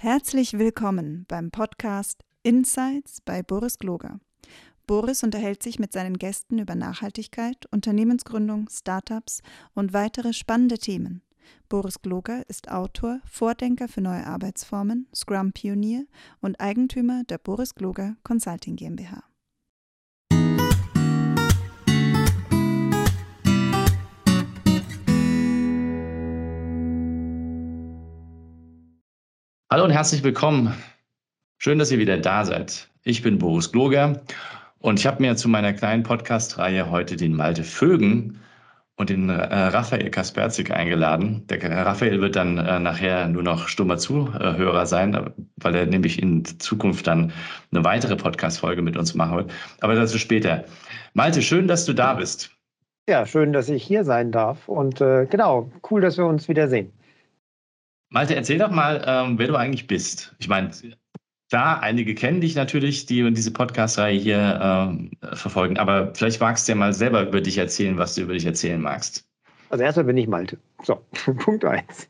Herzlich willkommen beim Podcast Insights bei Boris Gloger. Boris unterhält sich mit seinen Gästen über Nachhaltigkeit, Unternehmensgründung, Startups und weitere spannende Themen. Boris Gloger ist Autor, Vordenker für neue Arbeitsformen, Scrum-Pionier und Eigentümer der Boris Gloger Consulting GmbH. Hallo und herzlich willkommen. Schön, dass ihr wieder da seid. Ich bin Boris Gloger und ich habe mir zu meiner kleinen Podcast-Reihe heute den Malte Foegen und den Raphael Kasperzig eingeladen. Der Raphael wird dann nachher nur noch stummer Zuhörer sein, weil er nämlich in Zukunft dann eine weitere Podcast-Folge mit uns machen wird. Aber dazu später. Malte, schön, dass du da bist. Ja, schön, dass ich hier sein darf und genau, cool, dass wir uns wiedersehen. Malte, erzähl doch mal, wer du eigentlich bist. Ich meine, da einige kennen dich natürlich, die diese Podcast-Reihe hier verfolgen, aber vielleicht magst du ja mal selber über dich erzählen, was du über dich erzählen magst. Also erstmal bin ich Malte. So, Punkt 1.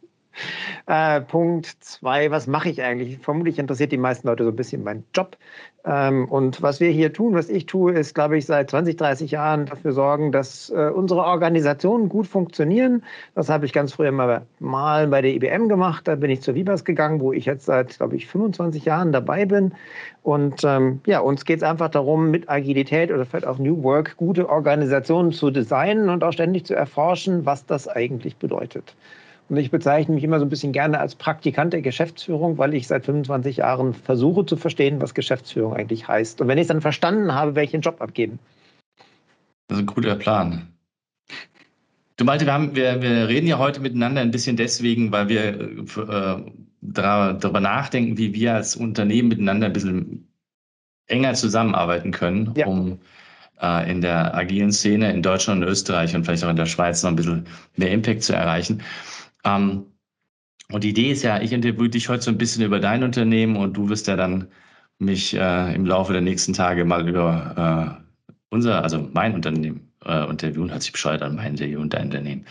Punkt 2, was mache ich eigentlich? Vermutlich interessiert die meisten Leute so ein bisschen meinen Job. Und was wir hier tun, was ich tue, ist, glaube ich, seit 20, 30 Jahren dafür sorgen, dass unsere Organisationen gut funktionieren. Das habe ich ganz früher mal bei der IBM gemacht. Da bin ich zur wibas gegangen, wo ich jetzt seit, glaube ich, 25 Jahren dabei bin. Und uns geht es einfach darum, mit Agilität oder vielleicht auch New Work gute Organisationen zu designen und auch ständig zu erforschen, was das eigentlich bedeutet. Und ich bezeichne mich immer so ein bisschen gerne als Praktikant der Geschäftsführung, weil ich seit 25 Jahren versuche zu verstehen, was Geschäftsführung eigentlich heißt. Und wenn ich es dann verstanden habe, werde ich den Job abgeben. Das ist ein guter Plan. Du, Malte, wir reden ja heute miteinander ein bisschen deswegen, weil wir darüber nachdenken, wie wir als Unternehmen miteinander ein bisschen enger zusammenarbeiten können, ja, um in der agilen Szene in Deutschland und Österreich und vielleicht auch in der Schweiz noch ein bisschen mehr Impact zu erreichen. Und die Idee ist ja, ich interviewe dich heute so ein bisschen über dein Unternehmen und du wirst ja dann mich im Laufe der nächsten Tage mal über mein Unternehmen interviewen. Hört sich bescheuert an, mein und dein Unternehmen.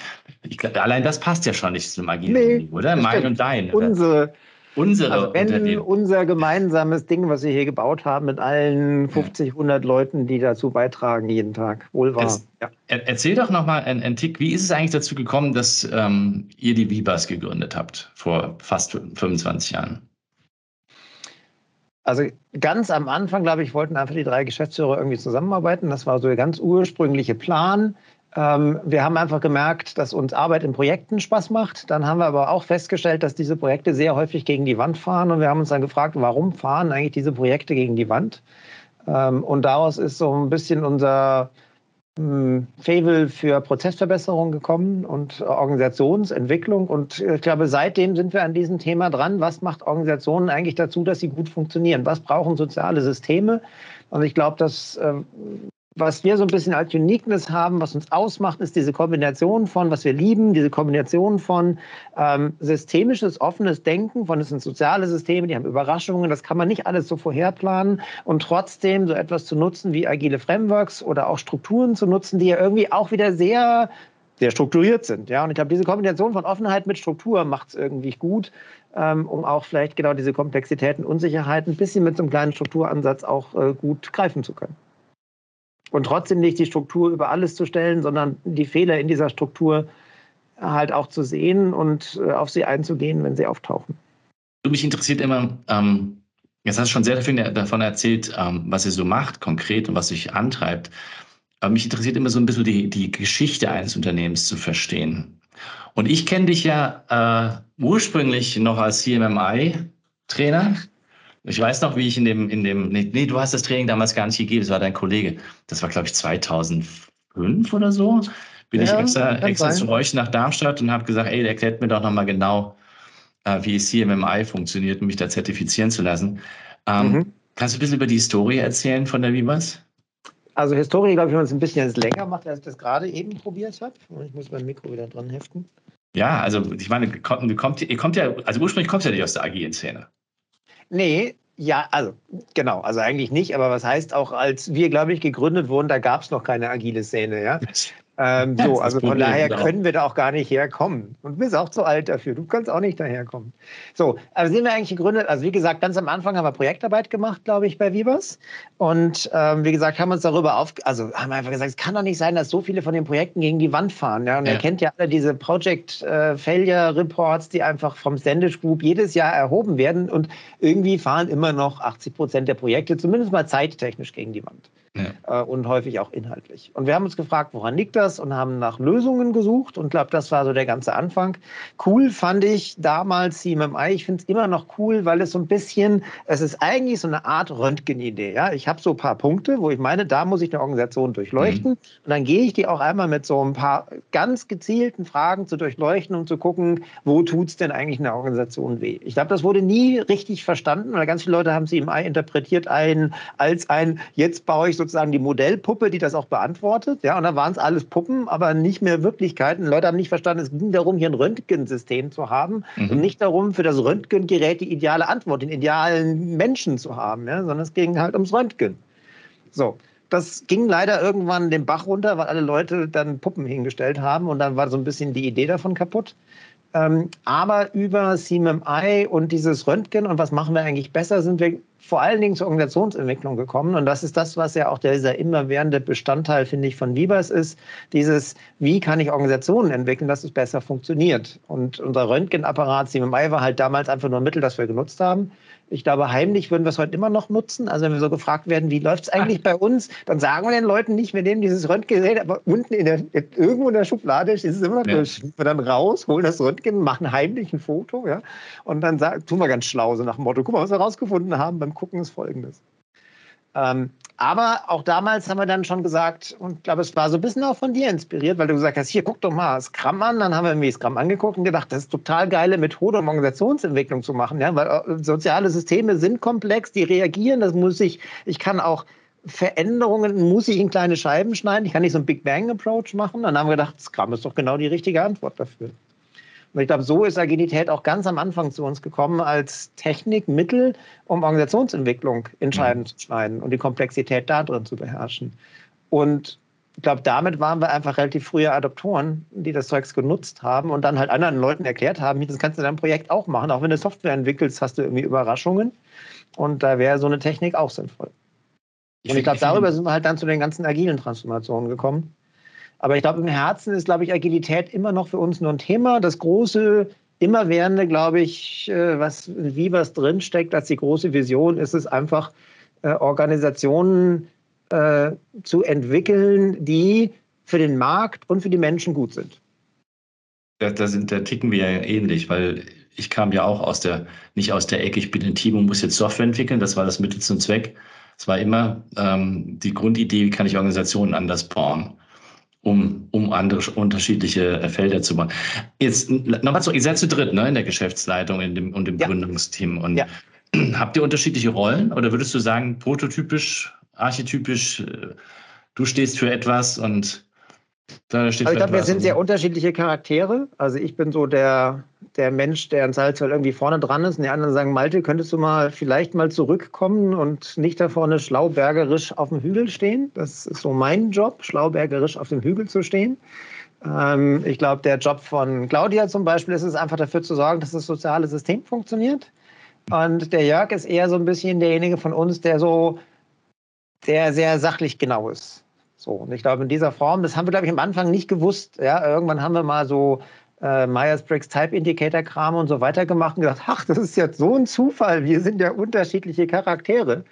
Allein das passt ja schon nicht zum agilen Unternehmen, oder? Mein und dein. Oder? Unser gemeinsames Ding, was wir hier gebaut haben mit allen 50, 100 Leuten, die dazu beitragen jeden Tag. Wohl wahr. Erzähl doch nochmal einen Tick, wie ist es eigentlich dazu gekommen, dass ihr die wibas gegründet habt vor fast 25 Jahren? Also ganz am Anfang, glaube ich, wollten einfach die drei Geschäftsführer irgendwie zusammenarbeiten. Das war so der ganz ursprüngliche Plan. Wir haben einfach gemerkt, dass uns Arbeit in Projekten Spaß macht. Dann haben wir aber auch festgestellt, dass diese Projekte sehr häufig gegen die Wand fahren. Und wir haben uns dann gefragt, warum fahren eigentlich diese Projekte gegen die Wand? Und daraus ist so ein bisschen unser Faible für Prozessverbesserung gekommen und Organisationsentwicklung. Und ich glaube, seitdem sind wir an diesem Thema dran. Was macht Organisationen eigentlich dazu, dass sie gut funktionieren? Was brauchen soziale Systeme? Und ich glaube, dass was wir so ein bisschen als Uniqueness haben, was uns ausmacht, ist diese Kombination von, was wir lieben, diese Kombination von systemisches, offenes Denken, von es sind soziale Systeme, die haben Überraschungen, das kann man nicht alles so vorherplanen und trotzdem so etwas zu nutzen wie agile Frameworks oder auch Strukturen zu nutzen, die ja irgendwie auch wieder sehr, sehr strukturiert sind. Ja? Und ich glaube, diese Kombination von Offenheit mit Struktur macht es irgendwie gut, um auch vielleicht genau diese Komplexitäten, Unsicherheiten ein bisschen mit so einem kleinen Strukturansatz auch gut greifen zu können. Und trotzdem nicht die Struktur über alles zu stellen, sondern die Fehler in dieser Struktur halt auch zu sehen und auf sie einzugehen, wenn sie auftauchen. Mich interessiert immer, jetzt hast du schon sehr viel davon erzählt, was ihr so macht konkret und was euch antreibt. Aber mich interessiert immer so ein bisschen die Geschichte eines Unternehmens zu verstehen. Und ich kenne dich ja ursprünglich noch als CMMI-Trainer. Ich weiß noch, wie ich du hast das Training damals gar nicht gegeben, das war dein Kollege. Das war, glaube ich, 2005 oder so. Ich extra zu euch nach Darmstadt und habe gesagt, ey, erklärt mir doch nochmal genau, wie CMMI funktioniert, um mich da zertifizieren zu lassen. Kannst du ein bisschen über die Historie erzählen von der wibas? Also Historie, glaube ich, wenn man es ein bisschen länger macht, als ich das gerade eben probiert habe. Ich muss mein Mikro wieder dran heften. Ja, also ich meine, ursprünglich kommst du ja nicht aus der agilen Szene. Nee, ja, also genau, also eigentlich nicht, aber was heißt auch, als wir, glaube ich, gegründet wurden, da gab es noch keine agile Szene, ja. So, also von daher können wir da auch gar nicht herkommen. Und du bist auch zu alt dafür. Du kannst auch nicht daherkommen. So, aber sind wir eigentlich gegründet? Also wie gesagt, ganz am Anfang haben wir Projektarbeit gemacht, glaube ich, bei wibas. Und wie gesagt, haben uns darüber haben einfach gesagt, es kann doch nicht sein, dass so viele von den Projekten gegen die Wand fahren. Ja? Und ihr kennt ja alle diese Project Failure Reports, die einfach vom Standish Group jedes Jahr erhoben werden. Und irgendwie fahren immer noch 80% der Projekte, zumindest mal zeittechnisch, gegen die Wand. Ja. Und häufig auch inhaltlich. Und wir haben uns gefragt, woran liegt das? Und haben nach Lösungen gesucht und glaube, das war so der ganze Anfang. Cool fand ich damals CMMI. Ich finde es immer noch cool, weil es so ein bisschen, es ist eigentlich so eine Art Röntgenidee. Ja? Ich habe so ein paar Punkte, wo ich meine, da muss ich eine Organisation durchleuchten. Mhm. Und dann gehe ich die auch einmal mit so ein paar ganz gezielten Fragen zu durchleuchten, um zu gucken, wo tut es denn eigentlich eine Organisation weh? Ich glaube, das wurde nie richtig verstanden, weil ganz viele Leute haben CMMI interpretiert jetzt baue ich sozusagen die Modellpuppe, die das auch beantwortet. Ja, und dann waren es alles Puppen, aber nicht mehr Wirklichkeiten. Leute haben nicht verstanden, es ging darum, hier ein Röntgensystem zu haben und nicht darum, für das Röntgengerät die ideale Antwort, den idealen Menschen zu haben, ja, sondern es ging halt ums Röntgen. So, das ging leider irgendwann den Bach runter, weil alle Leute dann Puppen hingestellt haben und dann war so ein bisschen die Idee davon kaputt. Aber über CMMI und dieses Röntgen und was machen wir eigentlich besser, sind wir vor allen Dingen zur Organisationsentwicklung gekommen. Und das ist das, was ja auch dieser immerwährende Bestandteil, finde ich, von wibas ist. Dieses, wie kann ich Organisationen entwickeln, dass es besser funktioniert. Und unser Röntgenapparat CMMI war halt damals einfach nur ein Mittel, das wir genutzt haben. Ich glaube, heimlich würden wir es heute immer noch nutzen. Also wenn wir so gefragt werden, wie läuft es eigentlich bei uns, dann sagen wir den Leuten nicht, wir nehmen dieses Röntgengerät, aber unten irgendwo in der Schublade ist es immer noch, wir dann raus, holen das Röntgen, machen heimlich ein Foto, ja, und dann tun wir ganz schlau, so nach dem Motto, guck mal, was wir rausgefunden haben beim Gucken ist Folgendes. Aber auch damals haben wir dann schon gesagt, und ich glaube, es war so ein bisschen auch von dir inspiriert, weil du gesagt hast, hier, guck doch mal Scrum an. Dann haben wir irgendwie Scrum angeguckt und gedacht, das ist total geile Methode, um Organisationsentwicklung zu machen. Ja? Weil soziale Systeme sind komplex, die reagieren, ich kann auch Veränderungen, muss ich in kleine Scheiben schneiden, ich kann nicht so einen Big Bang Approach machen. Dann haben wir gedacht, Scrum ist doch genau die richtige Antwort dafür. Und ich glaube, so ist Agilität auch ganz am Anfang zu uns gekommen als Technikmittel, um Organisationsentwicklung entscheidend zu schneiden und die Komplexität da drin zu beherrschen. Und ich glaube, damit waren wir einfach relativ frühe Adoptoren, die das Zeugs genutzt haben und dann halt anderen Leuten erklärt haben, das kannst du in deinem Projekt auch machen. Auch wenn du Software entwickelst, hast du irgendwie Überraschungen. Und da wäre so eine Technik auch sinnvoll. Und ich glaube, darüber sind wir halt dann zu den ganzen agilen Transformationen gekommen. Aber ich glaube, im Herzen ist, glaube ich, Agilität immer noch für uns nur ein Thema. Das große, immerwährende, glaube ich, was in wibas drinsteckt, als die große Vision ist es einfach, Organisationen zu entwickeln, die für den Markt und für die Menschen gut sind. Da ticken wir ja ähnlich, weil ich kam ja auch nicht aus der Ecke, ich bin im Team und muss jetzt Software entwickeln, das war das Mittel zum Zweck. Es war immer die Grundidee, wie kann ich Organisationen anders bauen, um andere unterschiedliche Felder zu machen. Jetzt nochmal zurück, ihr seid zu dritt, ne, in der Geschäftsleitung und im Gründungsteam. Und habt ihr unterschiedliche Rollen? Oder würdest du sagen, prototypisch, archetypisch, du stehst für etwas und da steht für etwas? Ich glaube, wir sind sehr unterschiedliche Charaktere. Also ich bin so der Mensch, der in Salzwell irgendwie vorne dran ist, und die anderen sagen, Malte, könntest du vielleicht mal zurückkommen und nicht da vorne schlaubergerisch auf dem Hügel stehen? Das ist so mein Job, schlaubergerisch auf dem Hügel zu stehen. Ich glaube, der Job von Claudia zum Beispiel ist es einfach dafür zu sorgen, dass das soziale System funktioniert. Und der Jörg ist eher so ein bisschen derjenige von uns, der sehr sachlich genau ist. So, und ich glaube, in dieser Form, das haben wir, glaube ich, am Anfang nicht gewusst. Ja, irgendwann haben wir mal so Myers-Briggs-Type-Indicator-Kram und so weiter gemacht und gedacht, ach, das ist jetzt so ein Zufall, wir sind ja unterschiedliche Charaktere.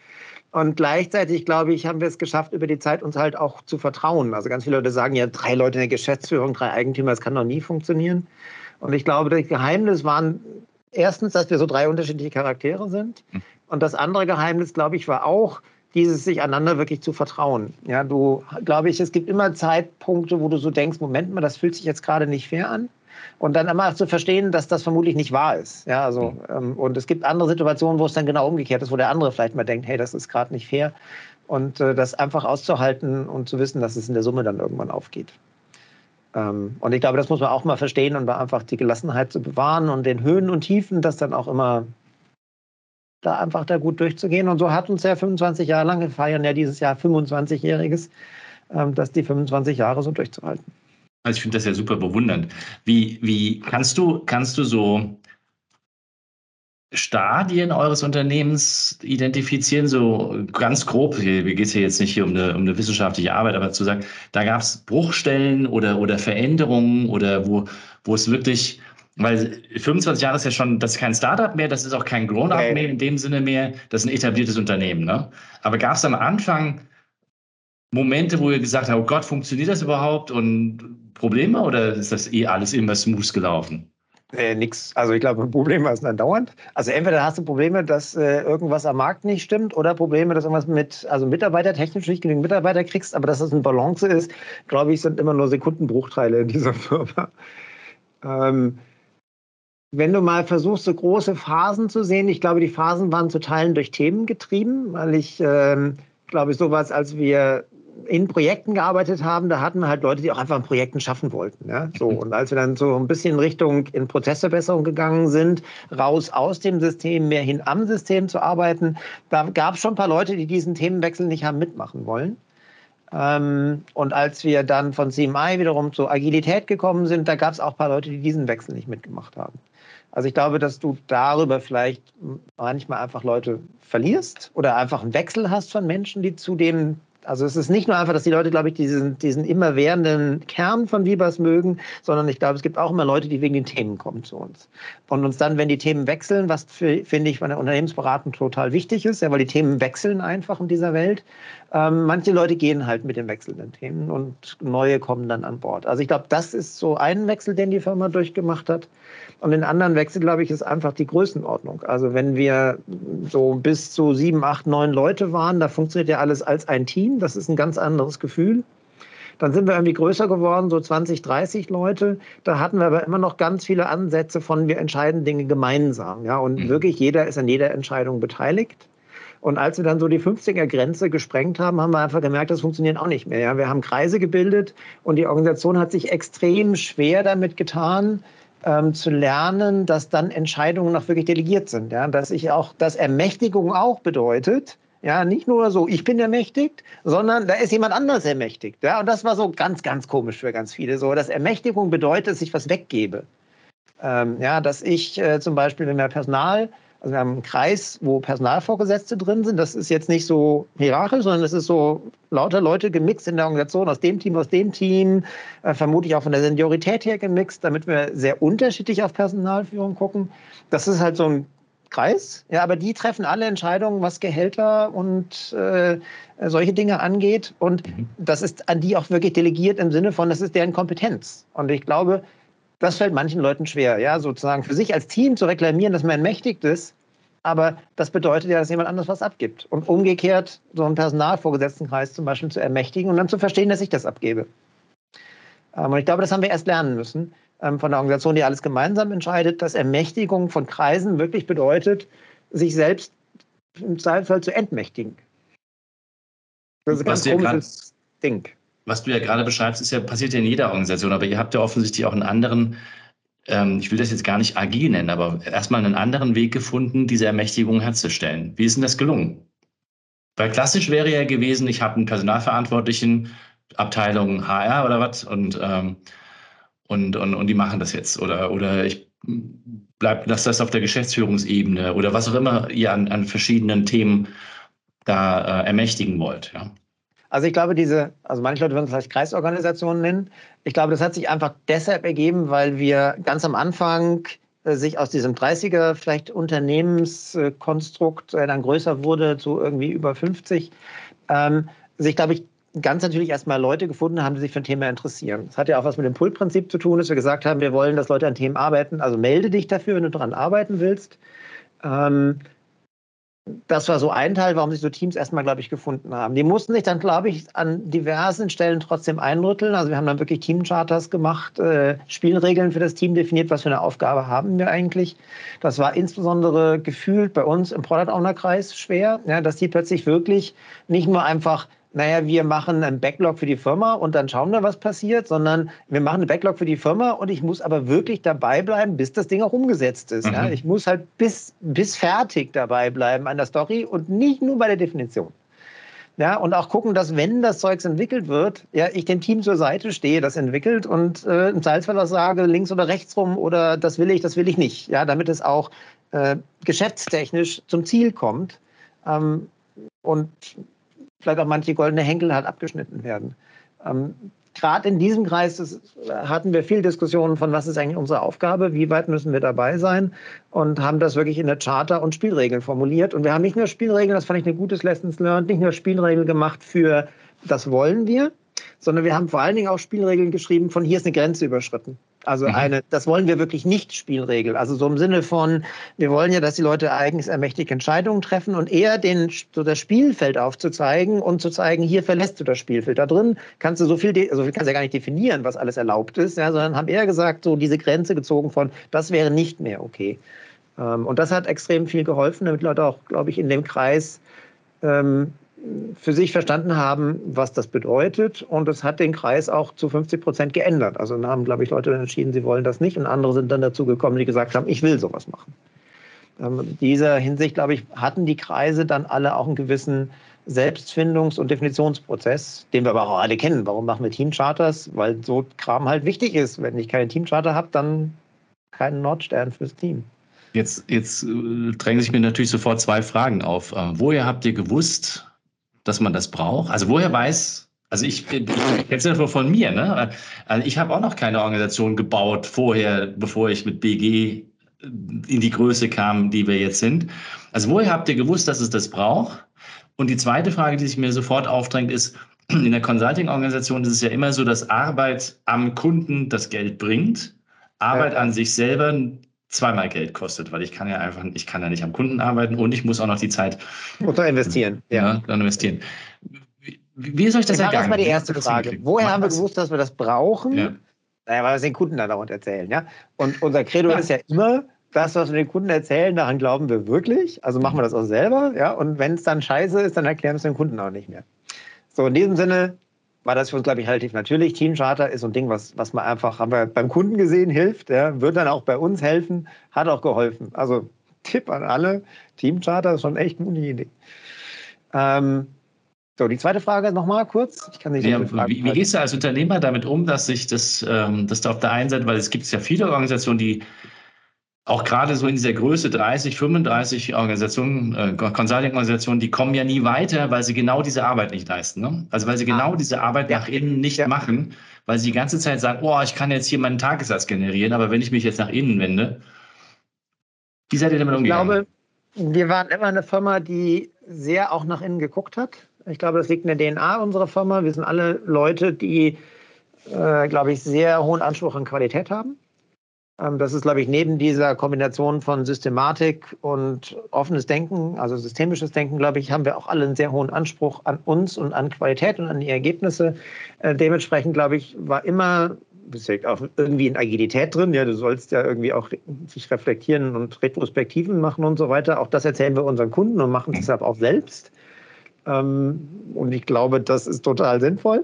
Und gleichzeitig, glaube ich, haben wir es geschafft, über die Zeit uns halt auch zu vertrauen. Also ganz viele Leute sagen ja, 3 Leute in der Geschäftsführung, 3 Eigentümer, das kann doch nie funktionieren. Und ich glaube, das Geheimnis waren erstens, dass wir so 3 unterschiedliche Charaktere sind. Und das andere Geheimnis, glaube ich, war auch, dieses sich einander wirklich zu vertrauen. Ja, glaube ich, es gibt immer Zeitpunkte, wo du so denkst, Moment mal, das fühlt sich jetzt gerade nicht fair an. Und dann immer zu verstehen, dass das vermutlich nicht wahr ist. Ja, also, und es gibt andere Situationen, wo es dann genau umgekehrt ist, wo der andere vielleicht mal denkt, hey, das ist gerade nicht fair. Und das einfach auszuhalten und zu wissen, dass es in der Summe dann irgendwann aufgeht. Und ich glaube, das muss man auch mal verstehen und einfach die Gelassenheit zu bewahren und den Höhen und Tiefen, das dann auch immer da einfach da gut durchzugehen. Und so hat uns ja 25 Jahre lang, wir feiern ja dieses Jahr 25-Jähriges, dass die 25 Jahre so durchzuhalten. Also ich finde das ja super bewundernd. Wie kannst du so Stadien eures Unternehmens identifizieren, so ganz grob, hier geht es ja jetzt nicht hier um eine wissenschaftliche Arbeit, aber zu sagen, da gab es Bruchstellen oder Veränderungen oder wo es wirklich, weil 25 Jahre ist ja schon, das ist kein Startup mehr, das ist auch kein Grown-up mehr in dem Sinne mehr, das ist ein etabliertes Unternehmen, ne? Aber gab es am Anfang Momente, wo ihr gesagt habt, oh Gott, funktioniert das überhaupt und Probleme oder ist das alles immer smooth gelaufen? Nix. Also ich glaube, Probleme ist dann dauernd. Also entweder hast du Probleme, dass irgendwas am Markt nicht stimmt oder Probleme, dass irgendwas Mitarbeiter technisch nicht genügend Mitarbeiter kriegst, aber dass das eine Balance ist, glaube ich, sind immer nur Sekundenbruchteile in dieser Firma. Wenn du mal versuchst, so große Phasen zu sehen, ich glaube, die Phasen waren zu Teilen durch Themen getrieben, weil ich glaube, sowas, als wir in Projekten gearbeitet haben, da hatten wir halt Leute, die auch einfach in Projekten schaffen wollten. Ja? So, und als wir dann so ein bisschen in Prozessverbesserung gegangen sind, raus aus dem System, mehr hin am System zu arbeiten, da gab es schon ein paar Leute, die diesen Themenwechsel nicht haben mitmachen wollen. Und als wir dann von CMI wiederum zur Agilität gekommen sind, da gab es auch ein paar Leute, die diesen Wechsel nicht mitgemacht haben. Also ich glaube, dass du darüber vielleicht manchmal einfach Leute verlierst oder einfach einen Wechsel hast von Menschen, die zu dem. Also es ist nicht nur einfach, dass die Leute, glaube ich, diesen immerwährenden Kern von Wibas mögen, sondern ich glaube, es gibt auch immer Leute, die wegen den Themen kommen zu uns. Und uns dann, wenn die Themen wechseln, was, finde ich, bei der Unternehmensberatung total wichtig ist, ja, weil die Themen wechseln einfach in dieser Welt. Manche Leute gehen halt mit den wechselnden Themen und neue kommen dann an Bord. Also ich glaube, das ist so ein Wechsel, den die Firma durchgemacht hat. Und den anderen Wechsel, glaube ich, ist einfach die Größenordnung. Also wenn wir so bis zu 7, 8, 9 Leute waren, da funktioniert ja alles als ein Team. Das ist ein ganz anderes Gefühl. Dann sind wir irgendwie größer geworden, so 20, 30 Leute. Da hatten wir aber immer noch ganz viele Ansätze von, wir entscheiden Dinge gemeinsam. Ja? Und wirklich jeder ist an jeder Entscheidung beteiligt. Und als wir dann so die 50er-Grenze gesprengt haben, haben wir einfach gemerkt, das funktioniert auch nicht mehr. Ja? Wir haben Kreise gebildet und die Organisation hat sich extrem schwer damit getan, zu lernen, dass dann Entscheidungen auch wirklich delegiert sind. Ja? Dass Ermächtigung auch bedeutet, ja, nicht nur so, ich bin ermächtigt, sondern da ist jemand anders ermächtigt. Ja, und das war so ganz, ganz komisch für ganz viele. So, dass Ermächtigung bedeutet, dass ich was weggebe. Ja, dass ich zum Beispiel, wenn wir Personal, also wir haben einen Kreis, wo Personalvorgesetzte drin sind, das ist jetzt nicht so hierarchisch, sondern das ist so lauter Leute gemixt in der Organisation, aus dem Team, vermutlich auch von der Seniorität her gemixt, damit wir sehr unterschiedlich auf Personalführung gucken. Das ist halt so ein Kreis, ja, aber die treffen alle Entscheidungen, was Gehälter und solche Dinge angeht. Und das ist an die auch wirklich delegiert im Sinne von, das ist deren Kompetenz. Und ich glaube, das fällt manchen Leuten schwer, ja, sozusagen für sich als Team zu reklamieren, dass man ermächtigt ist. Aber das bedeutet ja, dass jemand anders was abgibt. Und umgekehrt, so einen Personalvorgesetztenkreis zum Beispiel zu ermächtigen und dann zu verstehen, dass ich das abgebe. Und ich glaube, das haben wir erst lernen müssen. Von der Organisation, die alles gemeinsam entscheidet, dass Ermächtigung von Kreisen wirklich bedeutet, sich selbst im Zweifelsfall zu entmächtigen. Das ist ein ganz komisches Ding. Was du ja gerade beschreibst, ist ja, passiert ja in jeder Organisation, aber ihr habt ja offensichtlich auch einen anderen, ich will das jetzt gar nicht agil nennen, aber erstmal einen anderen Weg gefunden, diese Ermächtigung herzustellen. Wie ist denn das gelungen? Weil klassisch wäre ja gewesen, ich habe einen Personalverantwortlichen, Abteilung HR oder was und die machen das jetzt oder ich lass das auf der Geschäftsführungsebene oder was auch immer ihr an verschiedenen Themen da ermächtigen wollt. Ja. Also ich glaube, manche Leute würden es vielleicht Kreisorganisationen nennen. Ich glaube, das hat sich einfach deshalb ergeben, weil wir ganz am Anfang sich aus diesem 30er vielleicht Unternehmenskonstrukt dann größer wurde zu irgendwie über 50, sich, glaube ich, ganz natürlich erstmal Leute gefunden haben, die sich für ein Thema interessieren. Das hat ja auch was mit dem Pull-Prinzip zu tun, dass wir gesagt haben, wir wollen, dass Leute an Themen arbeiten. Also melde dich dafür, wenn du daran arbeiten willst. Das war so ein Teil, warum sich so Teams erstmal, glaube ich, gefunden haben. Die mussten sich dann, glaube ich, an diversen Stellen trotzdem einrütteln. Also wir haben dann wirklich Teamcharters gemacht, Spielregeln für das Team definiert, was für eine Aufgabe haben wir eigentlich. Das war insbesondere gefühlt bei uns im Product Owner-Kreis schwer, ja, dass die plötzlich wirklich nicht nur einfach wir machen einen Backlog für die Firma und dann schauen wir, was passiert, sondern wir machen einen Backlog für die Firma und ich muss aber wirklich dabei bleiben, bis das Ding auch umgesetzt ist. Mhm. Ja? Ich muss halt bis fertig dabei bleiben an der Story und nicht nur bei der Definition. Ja, und auch gucken, dass, wenn das Zeugs entwickelt wird, ja, ich dem Team zur Seite stehe, das entwickelt und im Zweifelsfall sage, links oder rechts rum oder das will ich nicht. Ja, damit es auch geschäftstechnisch zum Ziel kommt und vielleicht auch manche goldene Henkel halt abgeschnitten werden. Gerade in diesem Kreis hatten wir viel Diskussionen von, was ist eigentlich unsere Aufgabe, wie weit müssen wir dabei sein, und haben das wirklich in der Charta und Spielregeln formuliert. Und wir haben nicht nur Spielregeln, das fand ich ein gutes Lessons Learned, nicht nur Spielregeln gemacht für das wollen wir, sondern wir haben vor allen Dingen auch Spielregeln geschrieben von hier ist eine Grenze überschritten. Also eine, das wollen wir wirklich nicht Spielregel. Also so im Sinne von, wir wollen ja, dass die Leute eigenermächtig Entscheidungen treffen und eher so das Spielfeld aufzuzeigen und zu zeigen, hier verlässt du das Spielfeld. Da drin kannst du so viel kannst du ja gar nicht definieren, was alles erlaubt ist, ja, sondern haben eher gesagt, so diese Grenze gezogen von, das wäre nicht mehr okay. Und das hat extrem viel geholfen, damit Leute auch, glaube ich, in dem Kreis für sich verstanden haben, was das bedeutet, und das hat den Kreis auch zu 50% geändert. Also da haben, glaube ich, Leute entschieden, sie wollen das nicht, und andere sind dann dazu gekommen, die gesagt haben, ich will sowas machen. In dieser Hinsicht, glaube ich, hatten die Kreise dann alle auch einen gewissen Selbstfindungs- und Definitionsprozess, den wir aber auch alle kennen. Warum machen wir Teamcharters? Weil so Kram halt wichtig ist. Wenn ich keine Teamcharter habe, dann keinen Nordstern fürs Team. Jetzt drängen sich mir natürlich sofort zwei Fragen auf. Woher habt ihr gewusst, dass man das braucht? Also woher weiß, also ich kenne es ja nur von mir, ne? Also ich habe auch noch keine Organisation gebaut vorher, bevor ich mit BG in die Größe kam, die wir jetzt sind. Also woher habt ihr gewusst, dass es das braucht? Und die zweite Frage, die sich mir sofort aufdrängt, ist, in der Consulting-Organisation ist es ja immer so, dass Arbeit am Kunden das Geld bringt, Arbeit an sich selber zweimal Geld kostet, weil ich kann ja nicht am Kunden arbeiten und ich muss auch noch die Zeit investieren. Ja, dann investieren. Wie ist euch das ergangen? Das war die erste Frage. Woher haben wir gewusst, dass wir das brauchen? Ja. Naja, weil wir es den Kunden dann auch erzählen. Ja? Und unser Credo ist ja immer, das, was wir den Kunden erzählen, daran glauben wir wirklich. Also machen wir das auch selber. Ja? Und wenn es dann scheiße ist, dann erklären wir es dem Kunden auch nicht mehr. So, in diesem Sinne war das für uns, glaube ich, relativ natürlich. Teamcharter ist so ein Ding, was man einfach, haben wir beim Kunden gesehen, hilft, ja, wird dann auch bei uns helfen, hat auch geholfen. Also Tipp an alle, Teamcharter ist schon echt eine gute Idee. So, die zweite Frage nochmal kurz. Ich kann nicht so viel fragen. Wie gehst du als Unternehmer damit um, dass sich das, dass da auf der einen Seite, weil es gibt ja viele Organisationen, die auch gerade so in dieser Größe 30, 35 Organisationen, Consulting-Organisationen, die kommen ja nie weiter, weil sie genau diese Arbeit nicht leisten. Ne? Also weil sie genau diese Arbeit nach innen nicht machen, weil sie die ganze Zeit sagen, oh, ich kann jetzt hier meinen Tagessatz generieren, aber wenn ich mich jetzt nach innen wende, wie seid ihr damit umgegangen? Ich glaube, wir waren immer eine Firma, die sehr auch nach innen geguckt hat. Ich glaube, das liegt in der DNA unserer Firma. Wir sind alle Leute, die, glaube ich, sehr hohen Anspruch an Qualität haben. Das ist, glaube ich, neben dieser Kombination von Systematik und offenes Denken, also systemisches Denken, glaube ich, haben wir auch alle einen sehr hohen Anspruch an uns und an Qualität und an die Ergebnisse. Dementsprechend, glaube ich, war immer, das liegt auch irgendwie in Agilität drin, ja, du sollst ja irgendwie auch sich reflektieren und Retrospektiven machen und so weiter. Auch das erzählen wir unseren Kunden und machen deshalb auch selbst. Und ich glaube, das ist total sinnvoll.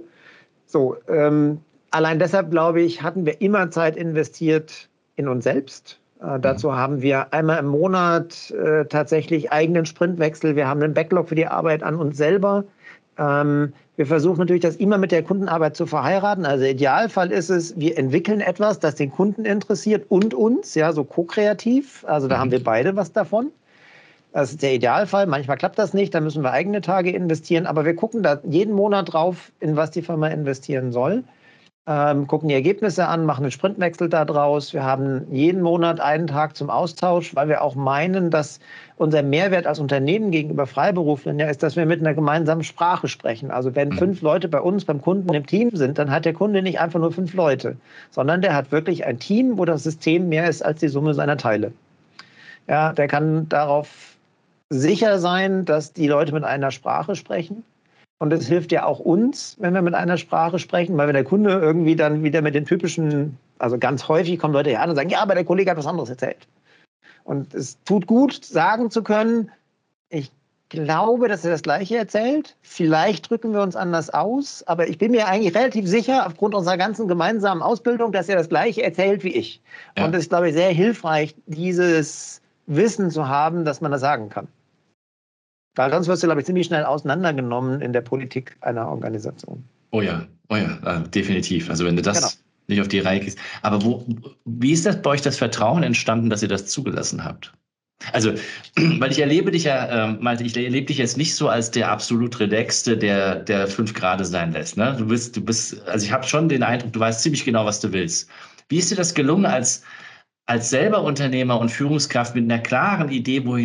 So, allein deshalb, glaube ich, hatten wir immer Zeit investiert in uns selbst. Dazu haben wir einmal im Monat tatsächlich eigenen Sprintwechsel. Wir haben einen Backlog für die Arbeit an uns selber. Wir versuchen natürlich, das immer mit der Kundenarbeit zu verheiraten. Also im Idealfall ist es, wir entwickeln etwas, das den Kunden interessiert und uns, ja, so ko-kreativ. Also da haben wir beide was davon. Das ist der Idealfall. Manchmal klappt das nicht, da müssen wir eigene Tage investieren. Aber wir gucken da jeden Monat drauf, in was die Firma investieren soll. Gucken die Ergebnisse an, machen einen Sprintwechsel da draus. Wir haben jeden Monat einen Tag zum Austausch, weil wir auch meinen, dass unser Mehrwert als Unternehmen gegenüber Freiberuflern ja ist, dass wir mit einer gemeinsamen Sprache sprechen. Also wenn 5 Leute bei uns, beim Kunden im Team sind, dann hat der Kunde nicht einfach nur 5 Leute, sondern der hat wirklich ein Team, wo das System mehr ist als die Summe seiner Teile. Ja, der kann darauf sicher sein, dass die Leute mit einer Sprache sprechen. Und das hilft ja auch uns, wenn wir mit einer Sprache sprechen, weil wenn der Kunde irgendwie dann wieder mit den typischen, also ganz häufig kommen Leute her und sagen, ja, aber der Kollege hat was anderes erzählt. Und es tut gut, sagen zu können, ich glaube, dass er das Gleiche erzählt. Vielleicht drücken wir uns anders aus, aber ich bin mir eigentlich relativ sicher, aufgrund unserer ganzen gemeinsamen Ausbildung, dass er das Gleiche erzählt wie ich. Ja. Und es ist, glaube ich, sehr hilfreich, dieses Wissen zu haben, dass man das sagen kann. Weil sonst wirst du, glaube ich, ziemlich schnell auseinandergenommen in der Politik einer Organisation. Oh ja, definitiv. Also wenn du das nicht auf die Reihe kriegst. Aber wie ist das bei euch das Vertrauen entstanden, dass ihr das zugelassen habt? Also, weil ich erlebe dich ja, Malte, ich erlebe dich jetzt nicht so als der absolut Relaxte, der 5 Grade sein lässt. Ne? Du bist, also ich habe schon den Eindruck, du weißt ziemlich genau, was du willst. Wie ist dir das gelungen, als selber Unternehmer und Führungskraft mit einer klaren Idee, wo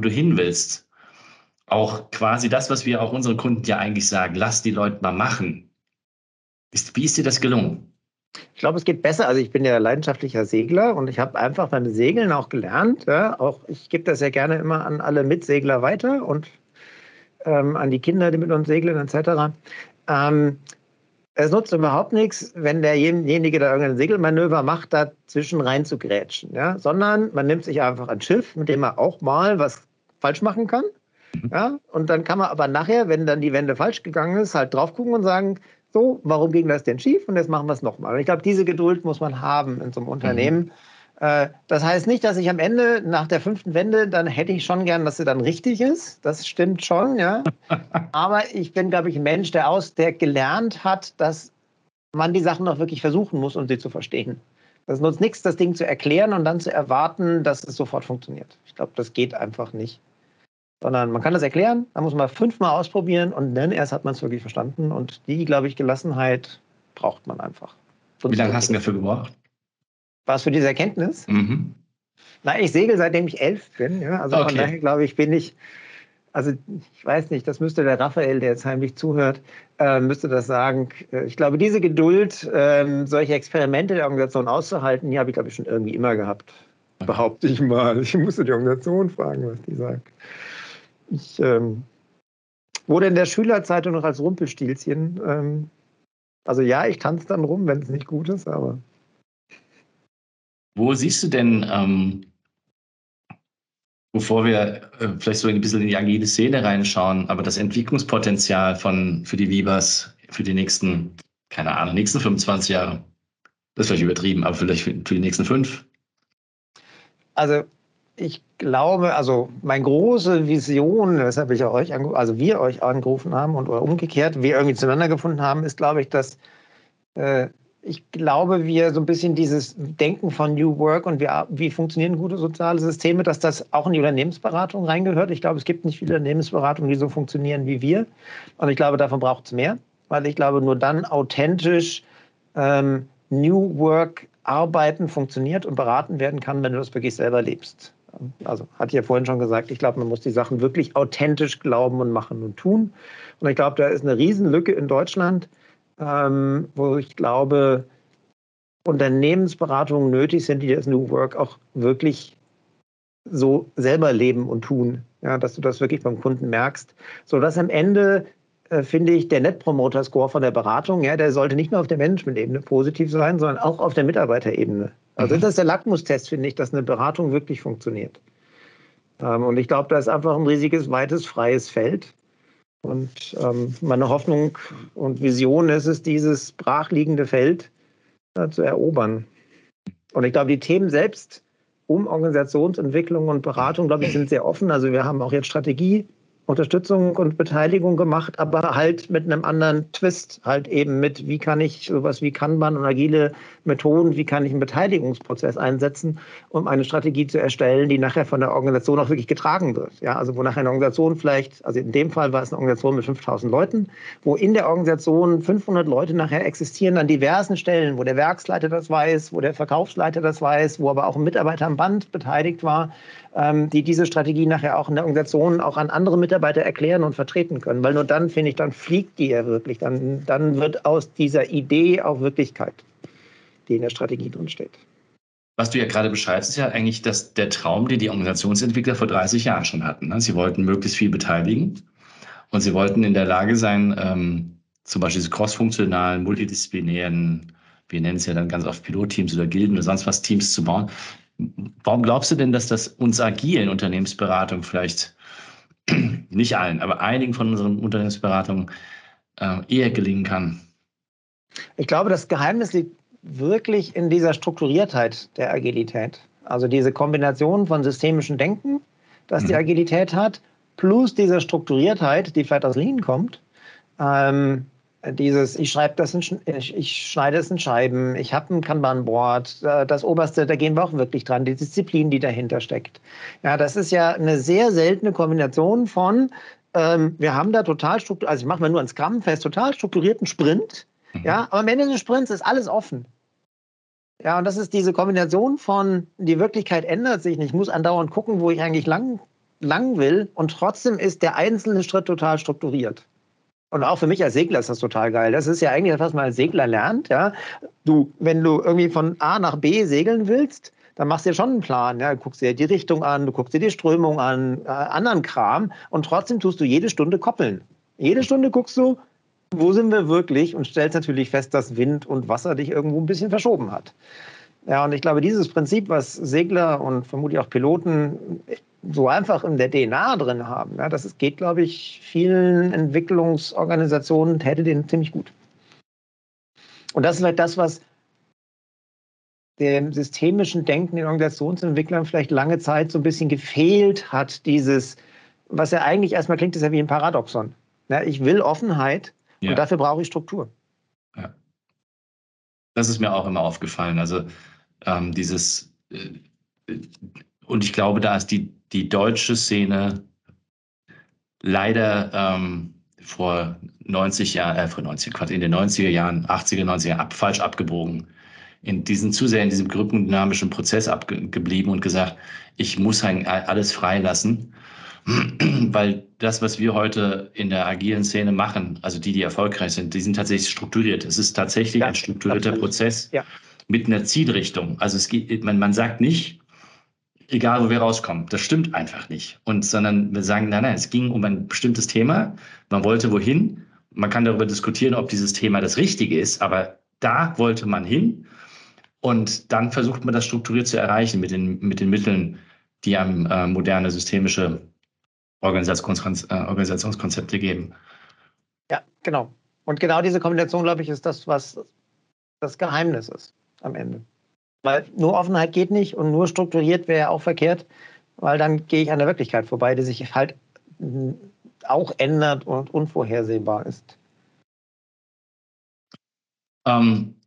du hin willst? Auch quasi das, was wir auch unseren Kunden ja eigentlich sagen, lass die Leute mal machen. Wie ist dir das gelungen? Ich glaube, es geht besser. Also ich bin ja leidenschaftlicher Segler und ich habe einfach beim Segeln auch gelernt. Ja, auch ich gebe das ja gerne immer an alle Mitsegler weiter und an die Kinder, die mit uns segeln etc. Es nutzt überhaupt nichts, wenn derjenige da irgendein Segelmanöver macht, dazwischen rein zu grätschen. Ja? Sondern man nimmt sich einfach ein Schiff, mit dem man auch mal was falsch machen kann. Ja? Und dann kann man aber nachher, wenn dann die Wende falsch gegangen ist, halt drauf gucken und sagen, so, warum ging das denn schief? Und jetzt machen wir es nochmal. Und ich glaube, diese Geduld muss man haben in so einem Unternehmen. Das heißt nicht, dass ich am Ende nach der 5. Wende, dann hätte ich schon gern, dass sie dann richtig ist. Das stimmt schon, ja. Aber ich bin, glaube ich, ein Mensch, der gelernt hat, dass man die Sachen noch wirklich versuchen muss, um sie zu verstehen. Das nutzt nichts, das Ding zu erklären und dann zu erwarten, dass es sofort funktioniert. Ich glaube, das geht einfach nicht. Sondern man kann das erklären, dann muss man 5-mal ausprobieren und dann erst hat man es wirklich verstanden. Und die, glaube ich, Gelassenheit braucht man einfach. Wie lange hast du dafür gebraucht? Was für diese Erkenntnis? Mhm. Na, ich segel, seitdem ich 11 bin. Ja? Also okay. Von daher, glaube ich, bin ich, also ich weiß nicht, das müsste der Raphael, der jetzt heimlich zuhört, müsste das sagen. Ich glaube, diese Geduld, solche Experimente der Organisation auszuhalten, die habe ich, glaube ich, schon irgendwie immer gehabt. Okay. Behaupte ich mal. Ich musste die Organisation fragen, was die sagt. Ich wurde in der Schülerzeitung noch als Rumpelstilzchen. Also ja, ich tanze dann rum, wenn es nicht gut ist, aber... Wo siehst du denn, bevor wir vielleicht so ein bisschen in die agile Szene reinschauen, aber das Entwicklungspotenzial für die Wibas für die nächsten, keine Ahnung, nächsten 25 Jahre? Das ist vielleicht übertrieben, aber vielleicht für die nächsten 5? Also... Ich glaube, also meine große Vision, weshalb ich euch wir euch angerufen haben und oder umgekehrt, wir irgendwie zueinander gefunden haben, ist, glaube ich, dass wir so ein bisschen dieses Denken von New Work und wie funktionieren gute soziale Systeme, dass das auch in die Unternehmensberatung reingehört. Ich glaube, es gibt nicht viele Unternehmensberatungen, die so funktionieren wie wir. Und ich glaube, davon braucht es mehr, weil ich glaube, nur dann authentisch New Work arbeiten funktioniert und beraten werden kann, wenn du das wirklich selber lebst. Also hatte ich ja vorhin schon gesagt, ich glaube, man muss die Sachen wirklich authentisch glauben und machen und tun. Und ich glaube, da ist eine Riesenlücke in Deutschland, wo ich glaube, Unternehmensberatungen nötig sind, die das New Work auch wirklich so selber leben und tun, ja, dass du das wirklich beim Kunden merkst, sodass am Ende, finde ich, der Net Promoter Score von der Beratung, ja, der sollte nicht nur auf der Management-Ebene positiv sein, sondern auch auf der Mitarbeiterebene. Also das ist der Lackmustest, finde ich, dass eine Beratung wirklich funktioniert. Und ich glaube, da ist einfach ein riesiges, weites, freies Feld. Und meine Hoffnung und Vision ist es, dieses brachliegende Feld zu erobern. Und ich glaube, die Themen selbst um Organisationsentwicklung und Beratung, glaube ich, sind sehr offen. Also wir haben auch jetzt Strategieunterstützung und Beteiligung gemacht, aber halt mit einem anderen Twist, halt eben mit, wie kann ich sowas wie Kanban und agile Methoden, wie kann ich einen Beteiligungsprozess einsetzen, um eine Strategie zu erstellen, die nachher von der Organisation auch wirklich getragen wird. Ja, also wo nachher eine Organisation vielleicht, also in dem Fall war es eine Organisation mit 5000 Leuten, wo in der Organisation 500 Leute nachher existieren an diversen Stellen, wo der Werksleiter das weiß, wo der Verkaufsleiter das weiß, wo aber auch ein Mitarbeiter am Band beteiligt war, die diese Strategie nachher auch in der Organisation auch an andere Mitarbeiter erklären und vertreten können. Weil nur dann, finde ich, dann fliegt die ja wirklich. Dann wird aus dieser Idee auch Wirklichkeit, die in der Strategie drinsteht. Was du ja gerade beschreibst, ist ja eigentlich der Traum, den die Organisationsentwickler vor 30 Jahren schon hatten. Sie wollten möglichst viel beteiligen und sie wollten in der Lage sein, zum Beispiel diese crossfunktionalen, multidisziplinären, wir nennen es ja dann ganz oft Pilotteams oder Gilden oder sonst was, Teams zu bauen. Warum glaubst du denn, dass das uns agilen Unternehmensberatung vielleicht, nicht allen, aber einigen von unseren Unternehmensberatungen eher gelingen kann? Ich glaube, das Geheimnis liegt wirklich in dieser Strukturiertheit der Agilität. Also diese Kombination von systemischem Denken, das die Agilität hat, plus dieser Strukturiertheit, die vielleicht aus Lean kommt, dieses, ich schneide es in Scheiben, ich habe ein Kanban-Board, das Oberste, da gehen wir auch wirklich dran, die Disziplin, die dahinter steckt. Ja, das ist ja eine sehr seltene Kombination von, wir haben da total strukturiert, also ich mache mir nur ein Scrum fest, total strukturierten Sprint, ja, aber am Ende des Sprints ist alles offen. Ja, und das ist diese Kombination von, die Wirklichkeit ändert sich nicht, ich muss andauernd gucken, wo ich eigentlich lang will, und trotzdem ist der einzelne Schritt total strukturiert. Und auch für mich als Segler ist das total geil. Das ist ja eigentlich das, was man als Segler lernt. Ja? Wenn du irgendwie von A nach B segeln willst, dann machst du dir schon einen Plan. Ja? Du guckst dir die Richtung an, du guckst dir die Strömung an, anderen Kram. Und trotzdem tust du jede Stunde koppeln. Jede Stunde guckst du, wo sind wir wirklich, und stellst natürlich fest, dass Wind und Wasser dich irgendwo ein bisschen verschoben hat. Ja, und ich glaube, dieses Prinzip, was Segler und vermutlich auch Piloten so einfach in der DNA drin haben, ja, das geht, glaube ich, vielen Entwicklungsorganisationen, täte denen ziemlich gut. Und das ist vielleicht das, was dem systemischen Denken den Organisationsentwicklern vielleicht lange Zeit so ein bisschen gefehlt hat, dieses, was ja eigentlich erstmal klingt, ist ja wie ein Paradoxon. Ja, ich will Offenheit, ja, und dafür brauche ich Struktur. Ja. Das ist mir auch immer aufgefallen. Also und ich glaube, da ist die deutsche Szene leider vor 90 Jahren, in den 90er Jahren, 80er, 90er falsch abgebogen. Zu sehr in diesem gruppendynamischen Prozess abgeblieben und gesagt, ich muss alles freilassen, weil das, was wir heute in der agilen Szene machen, also die erfolgreich sind, die sind tatsächlich strukturiert. Es ist tatsächlich ein strukturierter Prozess mit einer Zielrichtung. Also es geht, man sagt nicht, egal wo wir rauskommen, das stimmt einfach nicht. Sondern wir sagen, nein, es ging um ein bestimmtes Thema, man wollte wohin, man kann darüber diskutieren, ob dieses Thema das Richtige ist, aber da wollte man hin, und dann versucht man das strukturiert zu erreichen mit den Mitteln, die einem moderne systemische Organisationskonzepte geben. Ja, genau. Und genau diese Kombination, glaube ich, ist das, was das Geheimnis ist am Ende. Weil nur Offenheit geht nicht und nur strukturiert wäre ja auch verkehrt, weil dann gehe ich an der Wirklichkeit vorbei, die sich halt auch ändert und unvorhersehbar ist.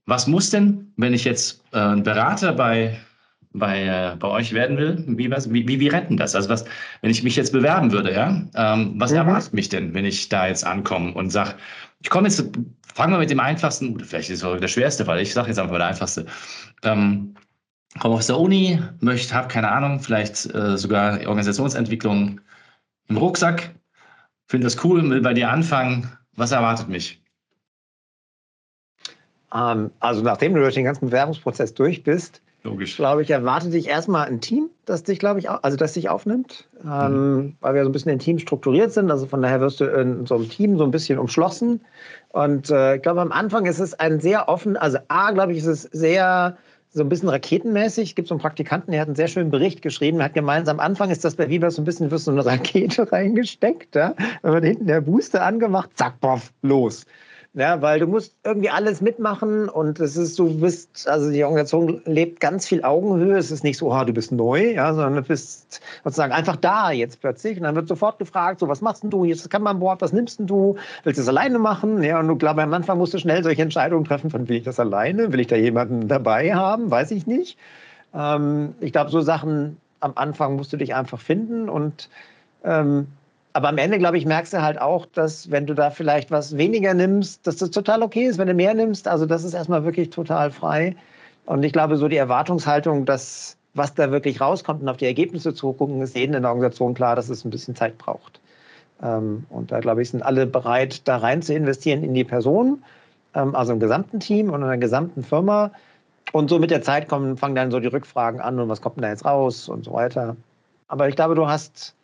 Was muss denn, wenn ich jetzt ein Berater bei euch werden will, wie retten das? Also wenn ich mich jetzt bewerben würde, ja, was erwartet mich denn, wenn ich da jetzt ankomme und sage, fangen wir mit dem einfachsten, oder vielleicht ist es auch der schwerste, weil ich sage jetzt einfach mal der einfachste. Komme aus der Uni, habe keine Ahnung, vielleicht sogar Organisationsentwicklung im Rucksack, finde das cool, will bei dir anfangen. Was erwartet mich? Also nachdem du durch den ganzen Bewerbungsprozess durch bist, glaube ich, erwartet dich erstmal ein Team, das dich, das dich aufnimmt, weil wir so ein bisschen in Teams strukturiert sind. Also von daher wirst du in so einem Team so ein bisschen umschlossen. Und ich glaube, am Anfang ist es sehr so ein bisschen raketenmäßig. Es gibt so einen Praktikanten, der hat einen sehr schönen Bericht geschrieben. Er hat gemeint, am Anfang ist das bei wibas so ein bisschen, wirst du eine Rakete reingesteckt. Ja? Dann wird hinten der Booster angemacht, zack, boff, los. Ja, weil du musst irgendwie alles mitmachen, und die Organisation lebt ganz viel Augenhöhe. Es ist nicht so, du bist neu, ja, sondern du bist sozusagen einfach da jetzt plötzlich, und dann wird sofort gefragt, so, was machst denn du, jetzt kann man an Bord, was nimmst denn du, willst du es alleine machen? Ja, und ich glaube, am Anfang musst du schnell solche Entscheidungen treffen von, will ich das alleine, will ich da jemanden dabei haben, weiß ich nicht. Ich glaube, so Sachen am Anfang musst du dich einfach finden, und aber am Ende, glaube ich, merkst du halt auch, dass wenn du da vielleicht was weniger nimmst, dass das total okay ist, wenn du mehr nimmst. Also das ist erstmal wirklich total frei. Und ich glaube, so die Erwartungshaltung, dass was da wirklich rauskommt und auf die Ergebnisse zu gucken, ist jedem in der Organisation klar, dass es ein bisschen Zeit braucht. Und da, glaube ich, sind alle bereit, da rein zu investieren in die Person, also im gesamten Team und in der gesamten Firma. Und so mit der Zeit fangen dann so die Rückfragen an, und was kommt denn da jetzt raus und so weiter. Aber ich glaube, du hast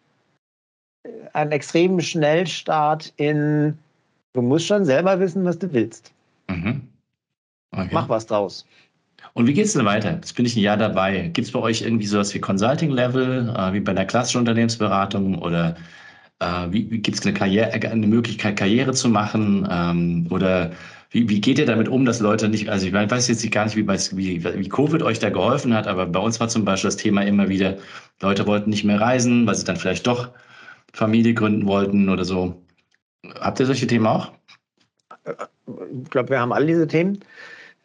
einen extremen Schnellstart du musst schon selber wissen, was du willst. Mhm. Okay. Mach was draus. Und wie geht's denn weiter? Jetzt bin ich ein Jahr dabei. Gibt es bei euch irgendwie sowas wie Consulting-Level, wie bei der klassischen Unternehmensberatung, oder gibt es eine Möglichkeit, Karriere zu machen? Oder wie geht ihr damit um, dass Leute nicht, also ich weiß jetzt gar nicht, wie Covid euch da geholfen hat, aber bei uns war zum Beispiel das Thema immer wieder, Leute wollten nicht mehr reisen, weil sie dann vielleicht doch Familie gründen wollten oder so. Habt ihr solche Themen auch? Ich glaube, wir haben alle diese Themen,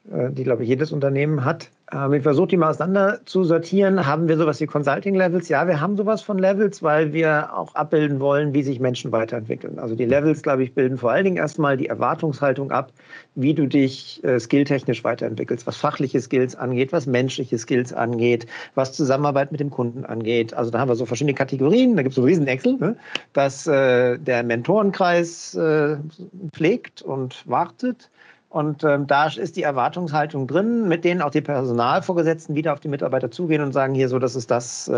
die, glaube ich, jedes Unternehmen hat. Wir versuchen, die mal auseinander zu sortieren. Haben wir sowas wie Consulting-Levels? Ja, wir haben sowas von Levels, weil wir auch abbilden wollen, wie sich Menschen weiterentwickeln. Also die Levels, glaube ich, bilden vor allen Dingen erstmal die Erwartungshaltung ab, wie du dich skilltechnisch weiterentwickelst, was fachliche Skills angeht, was menschliche Skills angeht, was Zusammenarbeit mit dem Kunden angeht. Also da haben wir so verschiedene Kategorien. Da gibt es so einen Riesen-Excel, ne? Dass der Mentorenkreis pflegt und wartet. Und da ist die Erwartungshaltung drin, mit denen auch die Personalvorgesetzten wieder auf die Mitarbeiter zugehen und sagen, hier so, das ist das,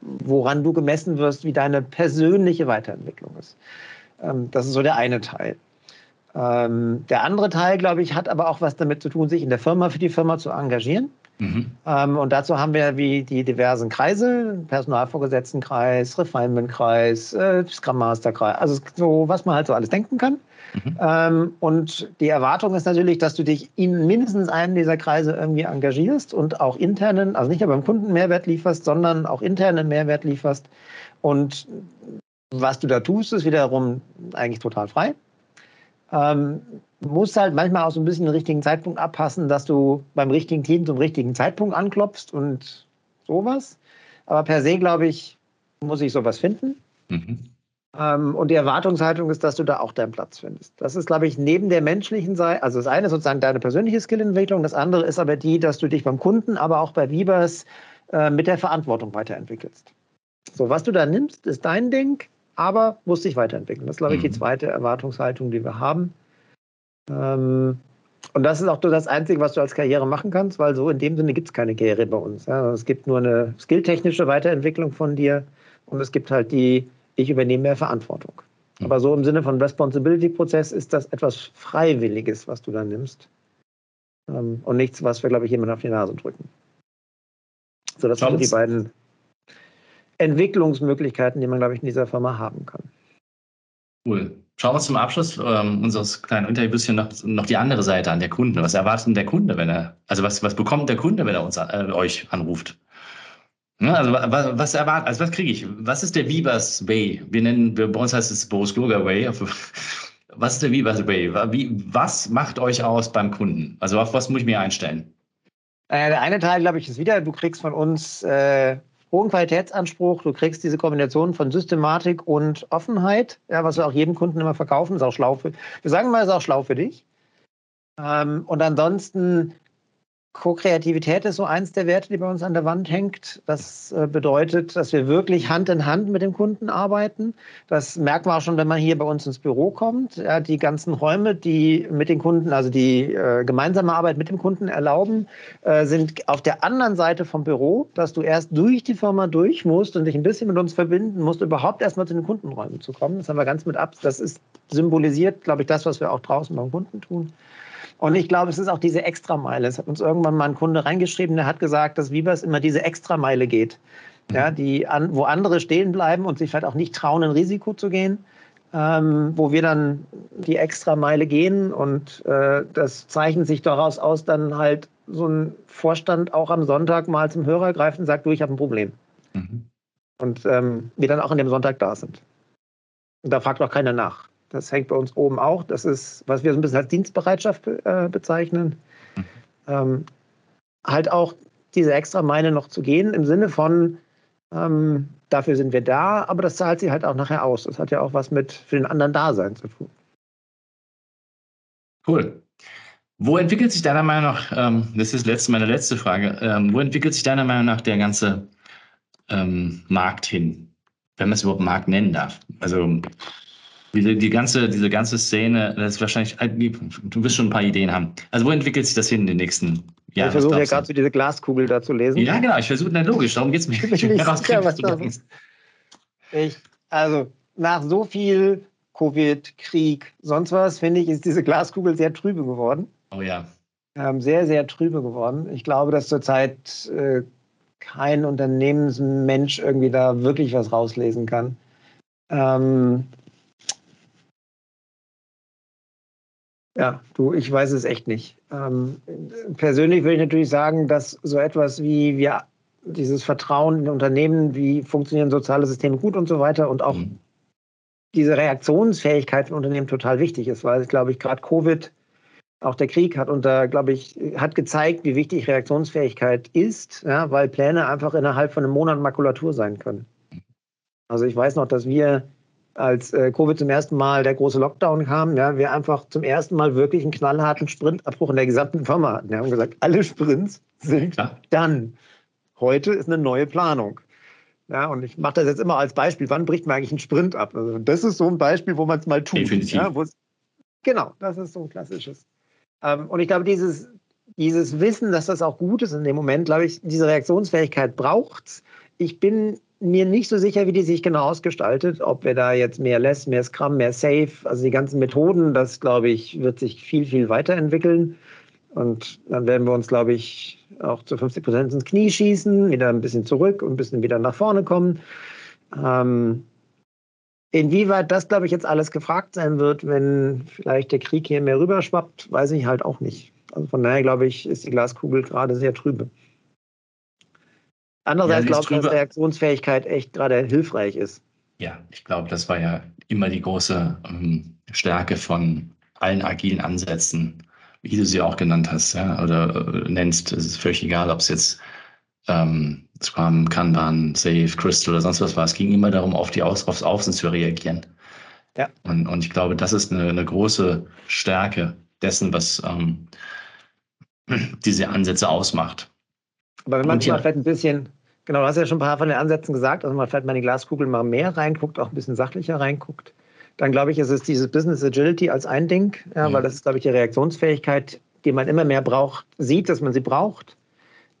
woran du gemessen wirst, wie deine persönliche Weiterentwicklung ist. Das ist so der eine Teil. Der andere Teil, glaube ich, hat aber auch was damit zu tun, sich in der Firma für die Firma zu engagieren. Mhm. Und dazu haben wir wie die diversen Kreise, Personalvorgesetztenkreis, Refinement-Kreis, Scrum Master-Kreis, also so, was man halt so alles denken kann. Mhm. Und die Erwartung ist natürlich, dass du dich in mindestens einem dieser Kreise irgendwie engagierst und auch internen, also nicht nur beim Kunden Mehrwert lieferst, sondern auch internen Mehrwert lieferst. Und was du da tust, ist wiederum eigentlich total frei. Musst halt manchmal auch so ein bisschen den richtigen Zeitpunkt abpassen, dass du beim richtigen Team zum richtigen Zeitpunkt anklopfst und sowas. Aber per se, glaube ich, muss ich sowas finden. Mhm. Und die Erwartungshaltung ist, dass du da auch deinen Platz findest. Das ist, glaube ich, neben der menschlichen Seite, also das eine ist sozusagen deine persönliche Skillentwicklung, das andere ist aber die, dass du dich beim Kunden, aber auch bei wibas mit der Verantwortung weiterentwickelst. So, was du da nimmst, ist dein Ding, aber musst dich weiterentwickeln. Das ist, glaube ich, die zweite Erwartungshaltung, die wir haben. Und das ist auch das Einzige, was du als Karriere machen kannst, weil so in dem Sinne gibt es keine Karriere bei uns. Ja, es gibt nur eine skilltechnische Weiterentwicklung von dir und es gibt halt die, ich übernehme mehr Verantwortung. Aber so im Sinne von Responsibility-Prozess ist das etwas Freiwilliges, was du da nimmst. Und nichts, was wir, glaube ich, jemandem auf die Nase drücken. So, das sind die beiden Entwicklungsmöglichkeiten, die man, glaube ich, in dieser Firma haben kann. Cool. Schauen wir uns zum Abschluss unseres kleinen Interviews noch die andere Seite an, der Kunde. Was erwartet denn der Kunde, wenn er, also was bekommt der Kunde, wenn er euch anruft? Ja, also was erwartet, also was kriege ich? Was ist der wibas Way? Bei uns heißt es Boris Gloger Way. Was ist der wibas Way? Was macht euch aus beim Kunden? Also auf was muss ich mir einstellen? Der eine Teil, glaube ich, ist wieder, du kriegst von uns hohen Qualitätsanspruch, du kriegst diese Kombination von Systematik und Offenheit, ja, was wir auch jedem Kunden immer verkaufen, ist auch schlau für, wir sagen mal, ist auch schlau für dich. Und ansonsten, Co-Kreativität ist so eins der Werte, die bei uns an der Wand hängt. Das bedeutet, dass wir wirklich Hand in Hand mit dem Kunden arbeiten. Das merkt man auch schon, wenn man hier bei uns ins Büro kommt. Ja, die ganzen Räume, die mit den Kunden, also die gemeinsame Arbeit mit dem Kunden erlauben, sind auf der anderen Seite vom Büro, dass du erst durch die Firma durch musst und dich ein bisschen mit uns verbinden musst, überhaupt erstmal zu den Kundenräumen zu kommen. Das haben wir ganz mit ab. Das ist symbolisiert, glaube ich, das, was wir auch draußen beim Kunden tun. Und ich glaube, es ist auch diese Extrameile. Es hat uns irgendwann mal ein Kunde reingeschrieben, der hat gesagt, dass wibas immer diese Extrameile geht, ja, wo andere stehen bleiben und sich vielleicht auch nicht trauen, ein Risiko zu gehen, wo wir dann die Extrameile gehen. Und das zeichnet sich daraus aus, dann halt so ein Vorstand auch am Sonntag mal zum Hörer greift und sagt, du, ich habe ein Problem. Mhm. Und wir dann auch an dem Sonntag da sind. Und da fragt auch keiner nach. Das hängt bei uns oben auch. Das ist, was wir so ein bisschen als Dienstbereitschaft bezeichnen. Mhm. Halt auch diese Extrameile noch zu gehen im Sinne von, dafür sind wir da, aber das zahlt sie halt auch nachher aus. Das hat ja auch was mit für den anderen Dasein zu tun. Cool. Wo entwickelt sich deiner Meinung nach, das ist meine letzte Frage, wo entwickelt sich deiner Meinung nach der ganze Markt hin? Wenn man es überhaupt Markt nennen darf. Also diese ganze Szene, das ist wahrscheinlich, du wirst schon ein paar Ideen haben. Also wo entwickelt sich das hin in den nächsten Jahren? Ich versuche ja gerade so diese Glaskugel da zu lesen. Ja, genau, ich versuche, na logisch, darum geht es mir. Ich bin nicht sicher, was da ist. Also nach so viel Covid, Krieg, sonst was, finde ich, ist diese Glaskugel sehr trübe geworden. Oh ja. Sehr, sehr trübe geworden. Ich glaube, dass zurzeit kein Unternehmensmensch irgendwie da wirklich was rauslesen kann. Ja, du, ich weiß es echt nicht. Persönlich würde ich natürlich sagen, dass so etwas wie dieses Vertrauen in Unternehmen, wie funktionieren soziale Systeme gut und so weiter und auch diese Reaktionsfähigkeit von Unternehmen total wichtig ist, weil, glaube ich, gerade Covid, auch der Krieg hat gezeigt, wie wichtig Reaktionsfähigkeit ist, ja, weil Pläne einfach innerhalb von einem Monat Makulatur sein können. Also ich weiß noch, dass wir, als Covid zum ersten Mal der große Lockdown kam, ja, wir einfach zum ersten Mal wirklich einen knallharten Sprintabbruch in der gesamten Firma hatten. Wir haben gesagt, alle Sprints sind dann. Heute ist eine neue Planung. Ja, und ich mache das jetzt immer als Beispiel, wann bricht man eigentlich einen Sprint ab? Also das ist so ein Beispiel, wo man es mal tut. Definitiv. Ja, genau, das ist so ein klassisches. Und ich glaube, dieses Wissen, dass das auch gut ist in dem Moment, glaube ich, diese Reaktionsfähigkeit braucht. Ich bin mir nicht so sicher, wie die sich genau ausgestaltet, ob wir da jetzt mehr Less, mehr Scrum, mehr Safe, also die ganzen Methoden, das, glaube ich, wird sich viel, viel weiterentwickeln. Und dann werden wir uns, glaube ich, auch zu 50% ins Knie schießen, wieder ein bisschen zurück und ein bisschen wieder nach vorne kommen. Inwieweit das, glaube ich, jetzt alles gefragt sein wird, wenn vielleicht der Krieg hier mehr rüberschwappt, weiß ich halt auch nicht. Also von daher, glaube ich, ist die Glaskugel gerade sehr trübe. Andererseits glaube ich, dass Reaktionsfähigkeit echt gerade hilfreich ist. Ja, ich glaube, das war ja immer die große Stärke von allen agilen Ansätzen, wie du sie auch genannt hast, ja, oder nennst. Es ist völlig egal, ob es jetzt Scrum, Kanban, Safe, Crystal oder sonst was war. Es ging immer darum, aufs Außen zu reagieren. Ja. Und ich glaube, das ist eine große Stärke dessen, was diese Ansätze ausmacht. Aber wenn man mal vielleicht ein bisschen, genau, du hast ja schon ein paar von den Ansätzen gesagt, also man vielleicht mal in die Glaskugel mal mehr reinguckt, auch ein bisschen sachlicher reinguckt, dann glaube ich, ist es dieses Business Agility als ein Ding, ja, weil das ist, glaube ich, die Reaktionsfähigkeit, die man immer mehr braucht, sieht, dass man sie braucht.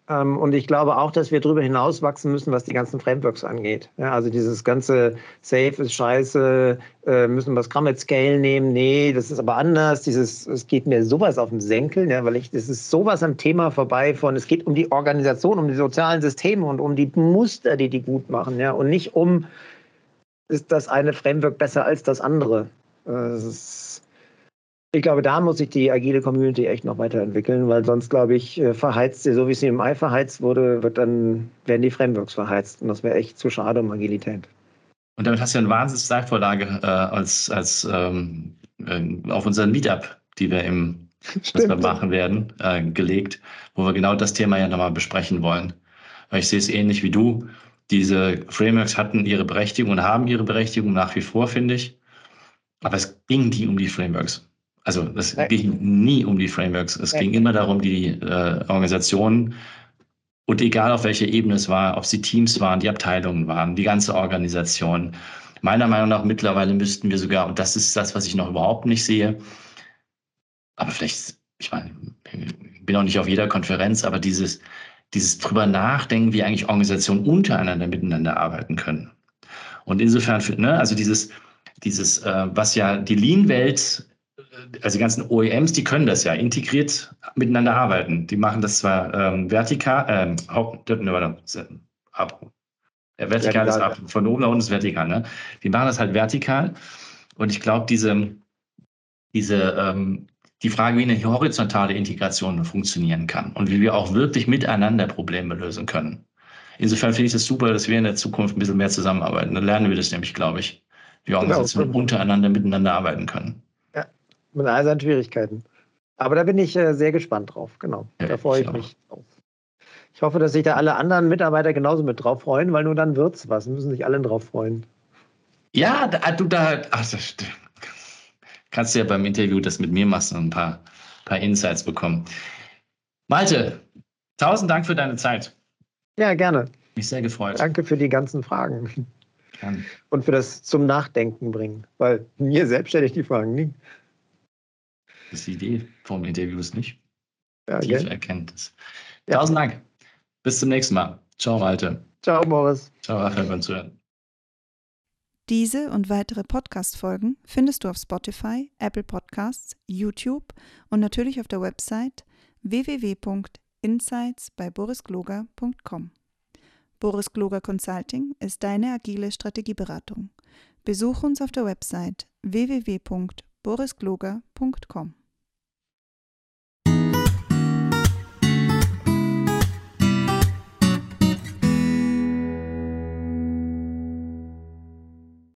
Und ich glaube auch, dass wir darüber hinaus wachsen müssen, was die ganzen Frameworks angeht. Ja, also dieses ganze Safe ist scheiße, müssen wir Scrum mit Scale nehmen, nee, das ist aber anders, es geht mir sowas auf den Senkel, ja, weil das ist sowas am Thema vorbei von, es geht um die Organisation, um die sozialen Systeme und um die Muster, die gut machen, ja, und nicht um, ist das eine Framework besser als das andere. Ich glaube, da muss sich die agile Community echt noch weiterentwickeln, weil sonst, glaube ich, verheizt sie, so wie CMMI verheizt wurde, werden die Frameworks verheizt. Und das wäre echt zu schade um Agilität. Und damit hast du ja eine Wahnsinns-Steilvorlage auf unseren Meetup, die wir was wir machen werden, gelegt, wo wir genau das Thema ja nochmal besprechen wollen. Weil ich sehe es ähnlich wie du. Diese Frameworks hatten ihre Berechtigung und haben ihre Berechtigung nach wie vor, finde ich. Aber es ging nie um die Frameworks. Also es ging nie um die Frameworks. Es ging immer darum, die Organisationen, und egal auf welcher Ebene es war, ob sie Teams waren, die Abteilungen waren, die ganze Organisation. Meiner Meinung nach mittlerweile müssten wir sogar, und das ist das, was ich noch überhaupt nicht sehe, aber vielleicht, ich meine, ich bin auch nicht auf jeder Konferenz, aber dieses drüber nachdenken, wie eigentlich Organisationen untereinander miteinander arbeiten können. Und insofern, also dieses was ja die Lean-Welt, also die ganzen OEMs, die können das ja integriert miteinander arbeiten. Die machen das zwar vertikal ist ab, von oben nach unten ist vertikal. Ne? Die machen das halt vertikal. Und ich glaube, die Frage, wie eine horizontale Integration funktionieren kann und wie wir auch wirklich miteinander Probleme lösen können. Insofern finde ich das super, dass wir in der Zukunft ein bisschen mehr zusammenarbeiten. Dann lernen wir das nämlich, glaube ich, wie Organisationen untereinander miteinander arbeiten können. Mit all seinen Schwierigkeiten. Aber da bin ich sehr gespannt drauf, genau. Ja, da freue ich mich drauf. Ich hoffe, dass sich da alle anderen Mitarbeiter genauso mit drauf freuen, weil nur dann wird es was. Müssen sich alle drauf freuen. Ja, das stimmt. Kannst du ja beim Interview, das mit mir machst, noch ein paar Insights bekommen. Malte, 1000 Dank für deine Zeit. Ja, gerne. Mich sehr gefreut. Danke für die ganzen Fragen. Gerne. Und für das zum Nachdenken bringen, weil mir selbst stelle ich die Fragen nie. Das ist die Idee vom Interview ist nicht. Ja, tiefe Erkenntnis. Ja. 1000 Dank. Bis zum nächsten Mal. Ciao, Malte. Ciao, Boris. Ciao, Raphael, beim Zuhören. Diese und weitere Podcast-Folgen findest du auf Spotify, Apple Podcasts, YouTube und natürlich auf der Website www.insights-bei-boris-gloger.com. Boris Gloger Consulting ist deine agile Strategieberatung. Besuch uns auf der Website www.borisgloger.com.